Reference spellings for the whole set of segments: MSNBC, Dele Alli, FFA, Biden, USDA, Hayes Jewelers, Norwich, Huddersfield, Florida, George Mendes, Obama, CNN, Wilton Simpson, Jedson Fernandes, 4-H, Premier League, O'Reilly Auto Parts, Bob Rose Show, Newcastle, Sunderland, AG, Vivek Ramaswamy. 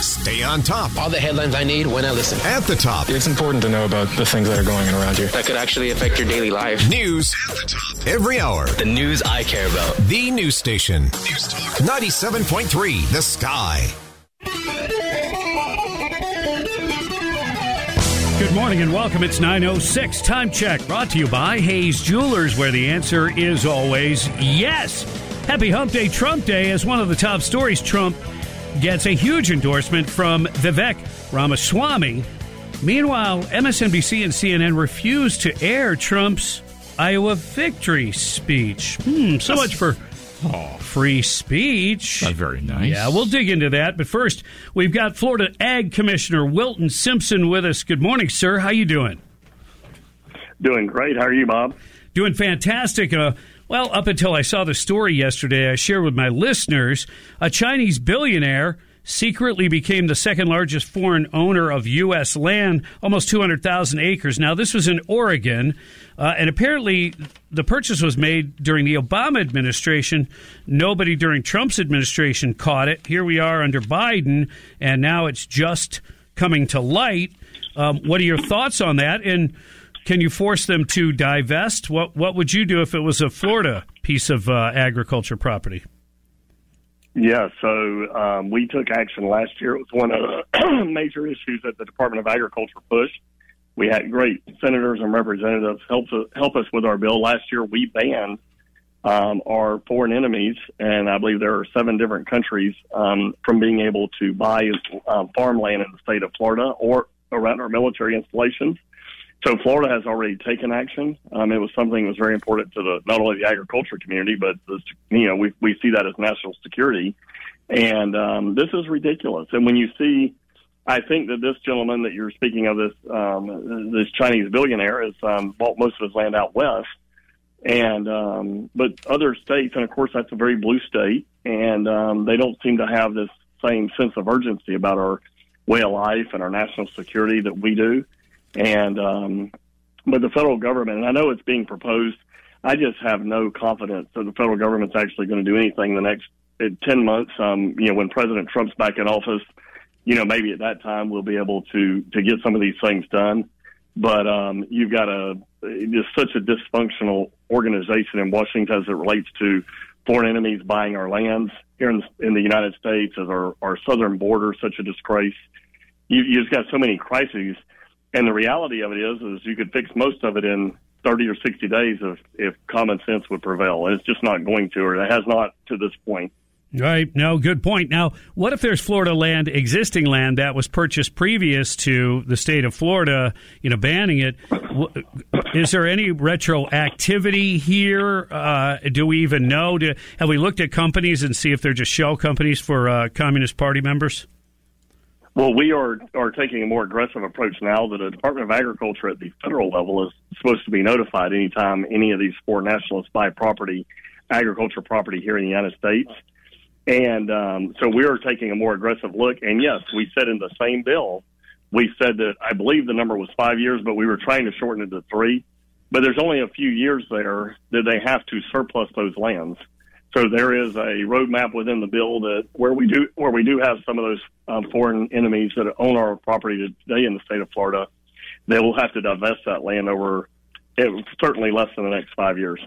Stay on top. All the headlines I need when I listen. At the top. It's important to know about the things that are going on around you that could actually affect your daily life. News at the top. Every hour. The news I care about. The news station. News Talk 97.3 The Sky. Good morning and welcome. It's 9:06. Time check brought to you by Hayes Jewelers, where the answer is always yes. Happy Hump Day, Trump Day. As one of the top stories, Trump gets a huge endorsement from Vivek Ramaswamy. Meanwhile, MSNBC and CNN refuse to air Trump's Iowa victory speech. So much for free speech. Not very nice. Yeah, we'll dig into that. But first, we've got Florida Ag Commissioner Wilton Simpson with us. Good morning, sir. How you doing? Doing great. How are you, Bob? Doing fantastic. Well, up until I saw the story yesterday, I shared with my listeners, a Chinese billionaire secretly became the second largest foreign owner of U.S. land, almost 200,000 acres. Now, this was in Oregon, and apparently the purchase was made during the Obama administration. Nobody during Trump's administration caught it. Here we are under Biden, and now it's just coming to light. What are your thoughts on that? And can you force them to divest? What would you do if it was a Florida piece of agriculture property? Yeah, so we took action last year. It was one of the major issues that the Department of Agriculture pushed. We had great senators and representatives help us with our bill. Last year we banned our foreign enemies, and I believe there are 7 different countries from being able to buy farmland in the state of Florida or around our military installations. So Florida has already taken action. It was something that was very important to not only the agriculture community, but we see that as national security. And this is ridiculous. And when you see, I think that this gentleman that you're speaking of, this Chinese billionaire, has bought most of his land out west, and but other states, and of course that's a very blue state, and they don't seem to have this same sense of urgency about our way of life and our national security that we do. And but the federal government, and I know it's being proposed, I just have no confidence that the federal government's actually going to do anything the next 10 months. When President Trump's back in office, maybe at that time we'll be able to get some of these things done. But you've got just such a dysfunctional organization in Washington as it relates to foreign enemies buying our lands here in the United States, as our southern border, such a disgrace. You just got so many crises. And the reality of it is you could fix most of it in 30 or 60 days if common sense would prevail. And it's just not going to, or it has not to this point. Right. No, good point. Now, what if there's Florida land, existing land that was purchased previous to the state of Florida, banning it? Is there any retroactivity here? Do we even know? Have we looked at companies and see if they're just shell companies for Communist Party members? Well, we are taking a more aggressive approach now that the Department of Agriculture at the federal level is supposed to be notified anytime any of these foreign nationalists buy agriculture property here in the United States. And so we are taking a more aggressive look. And, yes, we said in the same bill, we said that I believe the number was 5 years, but we were trying to shorten it to 3. But there's only a few years there that they have to surplus those lands. So there is a roadmap within the bill that where we do have some of those foreign enemies that own our property today in the state of Florida, they will have to divest that land over certainly less than the next 5 years.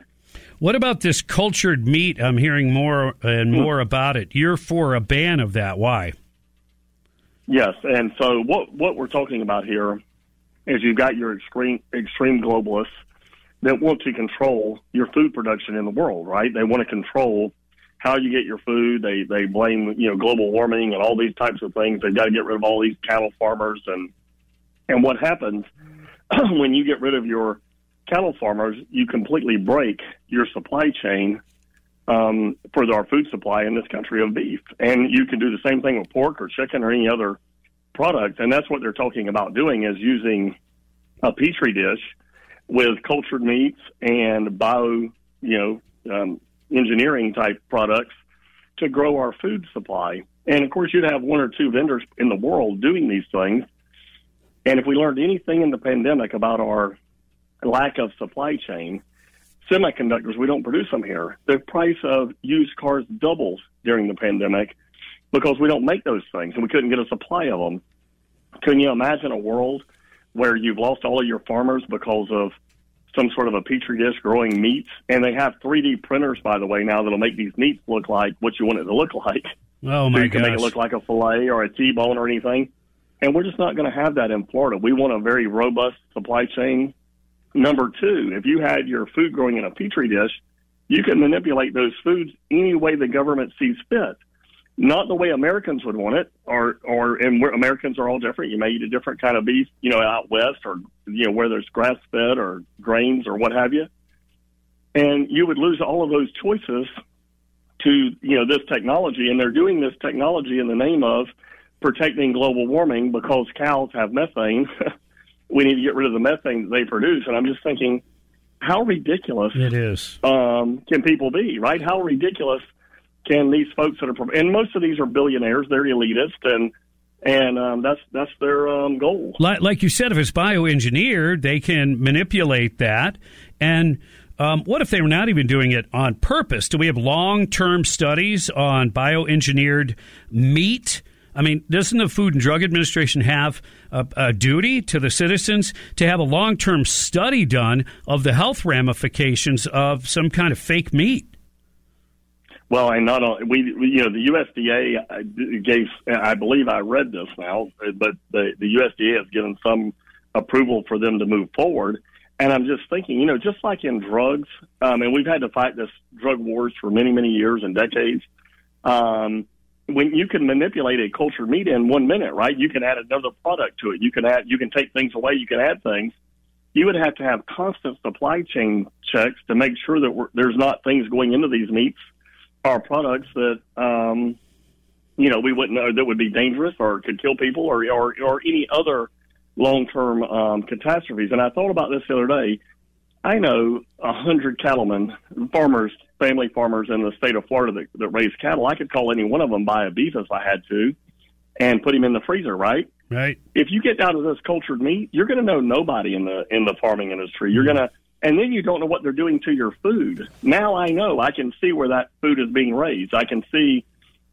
What about this cultured meat? I'm hearing more and more about it. You're for a ban of that. Why? Yes, and so what we're talking about here is you've got your extreme globalists that want to control your food production in the world, right? They want to control how you get your food. They blame, you know, global warming and all these types of things. They've got to get rid of all these cattle farmers, and what happens when you get rid of your cattle farmers, you completely break your supply chain for our food supply in this country of beef. And you can do the same thing with pork or chicken or any other product. And that's what they're talking about doing, is using a petri dish with cultured meats and bio, engineering type products to grow our food supply. And of course, you'd have one or two vendors in the world doing these things. And if we learned anything in the pandemic about our lack of supply chain, semiconductors, we don't produce them here. The price of used cars doubled during the pandemic because we don't make those things, and we couldn't get a supply of them. Can you imagine a world where you've lost all of your farmers because of some sort of a petri dish growing meats? And they have 3D printers, by the way, now that'll make these meats look like what you want it to look like. Oh, my gosh. So you can make it look like a filet or a T-bone or anything. And we're just not going to have that in Florida. We want a very robust supply chain. Number two, if you had your food growing in a petri dish, you can manipulate those foods any way the government sees fit. Not the way Americans would want it, and where Americans are all different. You may eat a different kind of beef, out west, or where there's grass fed or grains or what have you. And you would lose all of those choices to this technology. And they're doing this technology in the name of protecting global warming because cows have methane. We need to get rid of the methane that they produce. And I'm just thinking, how ridiculous it is. Can people be, right? How ridiculous can these folks that are – and most of these are billionaires. They're elitist, and that's their goal. Like you said, if it's bioengineered, they can manipulate that. And what if they were not even doing it on purpose? Do we have long-term studies on bioengineered meat? I mean, doesn't the Food and Drug Administration have a duty to the citizens to have a long-term study done of the health ramifications of some kind of fake meat? Well, and not only the USDA gave, I believe I read this now, but the USDA has given some approval for them to move forward. And I'm just thinking, just like in drugs, and we've had to fight this drug wars for many, many years and decades. When you can manipulate a cultured meat in 1 minute, right? You can add another product to it. You can take things away. You can add things. You would have to have constant supply chain checks to make sure that there's not things going into these meats or products that, we wouldn't know that would be dangerous or could kill people or any other long-term catastrophes. And I thought about this the other day. I know 100 cattlemen, family farmers in the state of Florida that raise cattle. I could call any one of them by a beef if I had to and put him in the freezer, right? Right. If you get down to this cultured meat, you're going to know nobody in the farming industry. You're going to, and then you don't know what they're doing to your food. Now I know. I can see where that food is being raised. I can see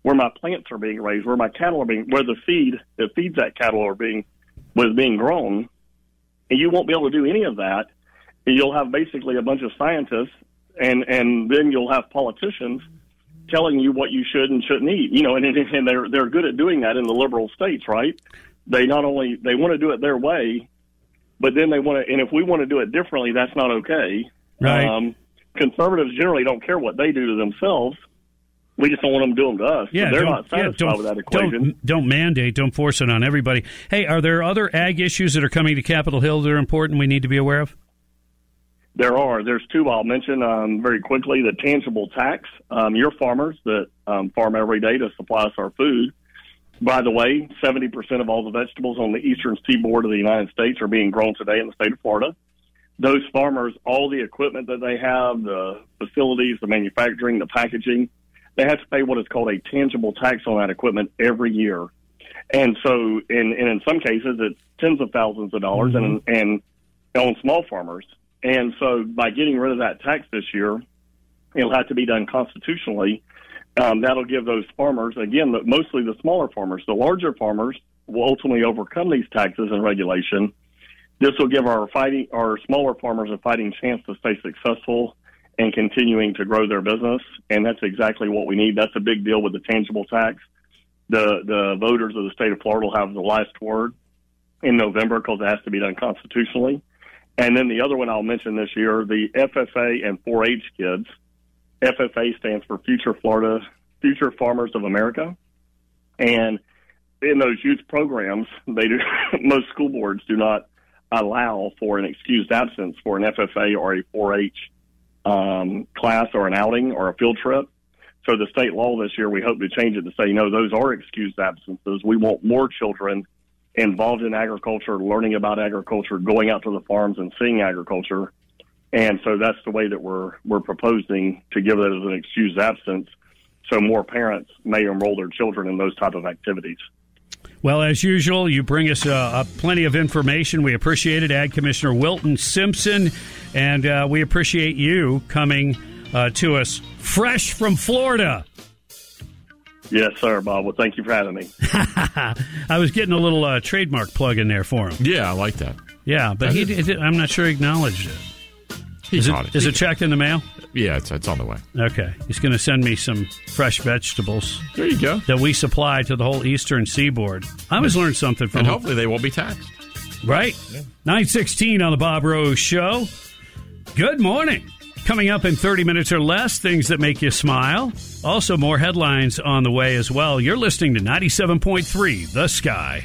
where my plants are being raised, where my cattle are being, where the feed that feeds that cattle was being grown. And you won't be able to do any of that. You'll have basically a bunch of scientists, and then you'll have politicians telling you what you should and shouldn't eat. And they're good at doing that in the liberal states, right? They not only they want to do it their way, but then they want to. And if we want to do it differently, that's not okay. Right. Conservatives generally don't care what they do to themselves. We just don't want them to do them to us. Yeah, so they're not satisfied with that equation. Don't mandate. Don't force it on everybody. Hey, are there other ag issues that are coming to Capitol Hill that are important? We need to be aware of. There are. There's two I'll mention very quickly. The tangible tax. Your farmers that farm every day to supply us our food. By the way, 70% of all the vegetables on the eastern seaboard of the United States are being grown today in the state of Florida. Those farmers, all the equipment that they have, the facilities, the manufacturing, the packaging, they have to pay what is called a tangible tax on that equipment every year. And so in some cases, it's tens of thousands of dollars and on small farmers. And so by getting rid of that tax this year, it'll have to be done constitutionally. That'll give those farmers, again, mostly the smaller farmers, the larger farmers will ultimately overcome these taxes and regulation. This will give our smaller farmers a fighting chance to stay successful and continuing to grow their business. And that's exactly what we need. That's a big deal with the tangible tax. the voters of the state of Florida will have the last word in November because it has to be done constitutionally. And then the other one I'll mention this year, the FFA and 4-H kids. FFA stands for Future Farmers of America. And in those youth programs, they do, most school boards do not allow for an excused absence for an FFA or a 4-H class or an outing or a field trip. So the state law this year, we hope to change it to say, no, those are excused absences. We want more children involved in agriculture, learning about agriculture, going out to the farms and seeing agriculture. And so that's the way that we're proposing to give that as an excused absence, so more parents may enroll their children in those type of activities. Well, as usual, you bring us plenty of information. We appreciate it, Ag Commissioner Wilton Simpson, and we appreciate you coming to us fresh from Florida. Yes, sir, Bob. Well, thank you for having me. I was getting a little trademark plug in there for him. Yeah, I like that. Yeah, but I'm not sure he acknowledged it. Is it checked in the mail? Yeah, it's on the way. Okay. He's going to send me some fresh vegetables. There you go. That we supply to the whole eastern seaboard. I always learn something from them. And hopefully they won't be taxed. Right. Yeah. 9:16 on the Bob Rowe Show. Good morning. Coming up in 30 minutes or less, things that make you smile. Also, more headlines on the way as well. You're listening to 97.3 The Sky.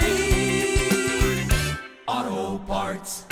Auto Parts.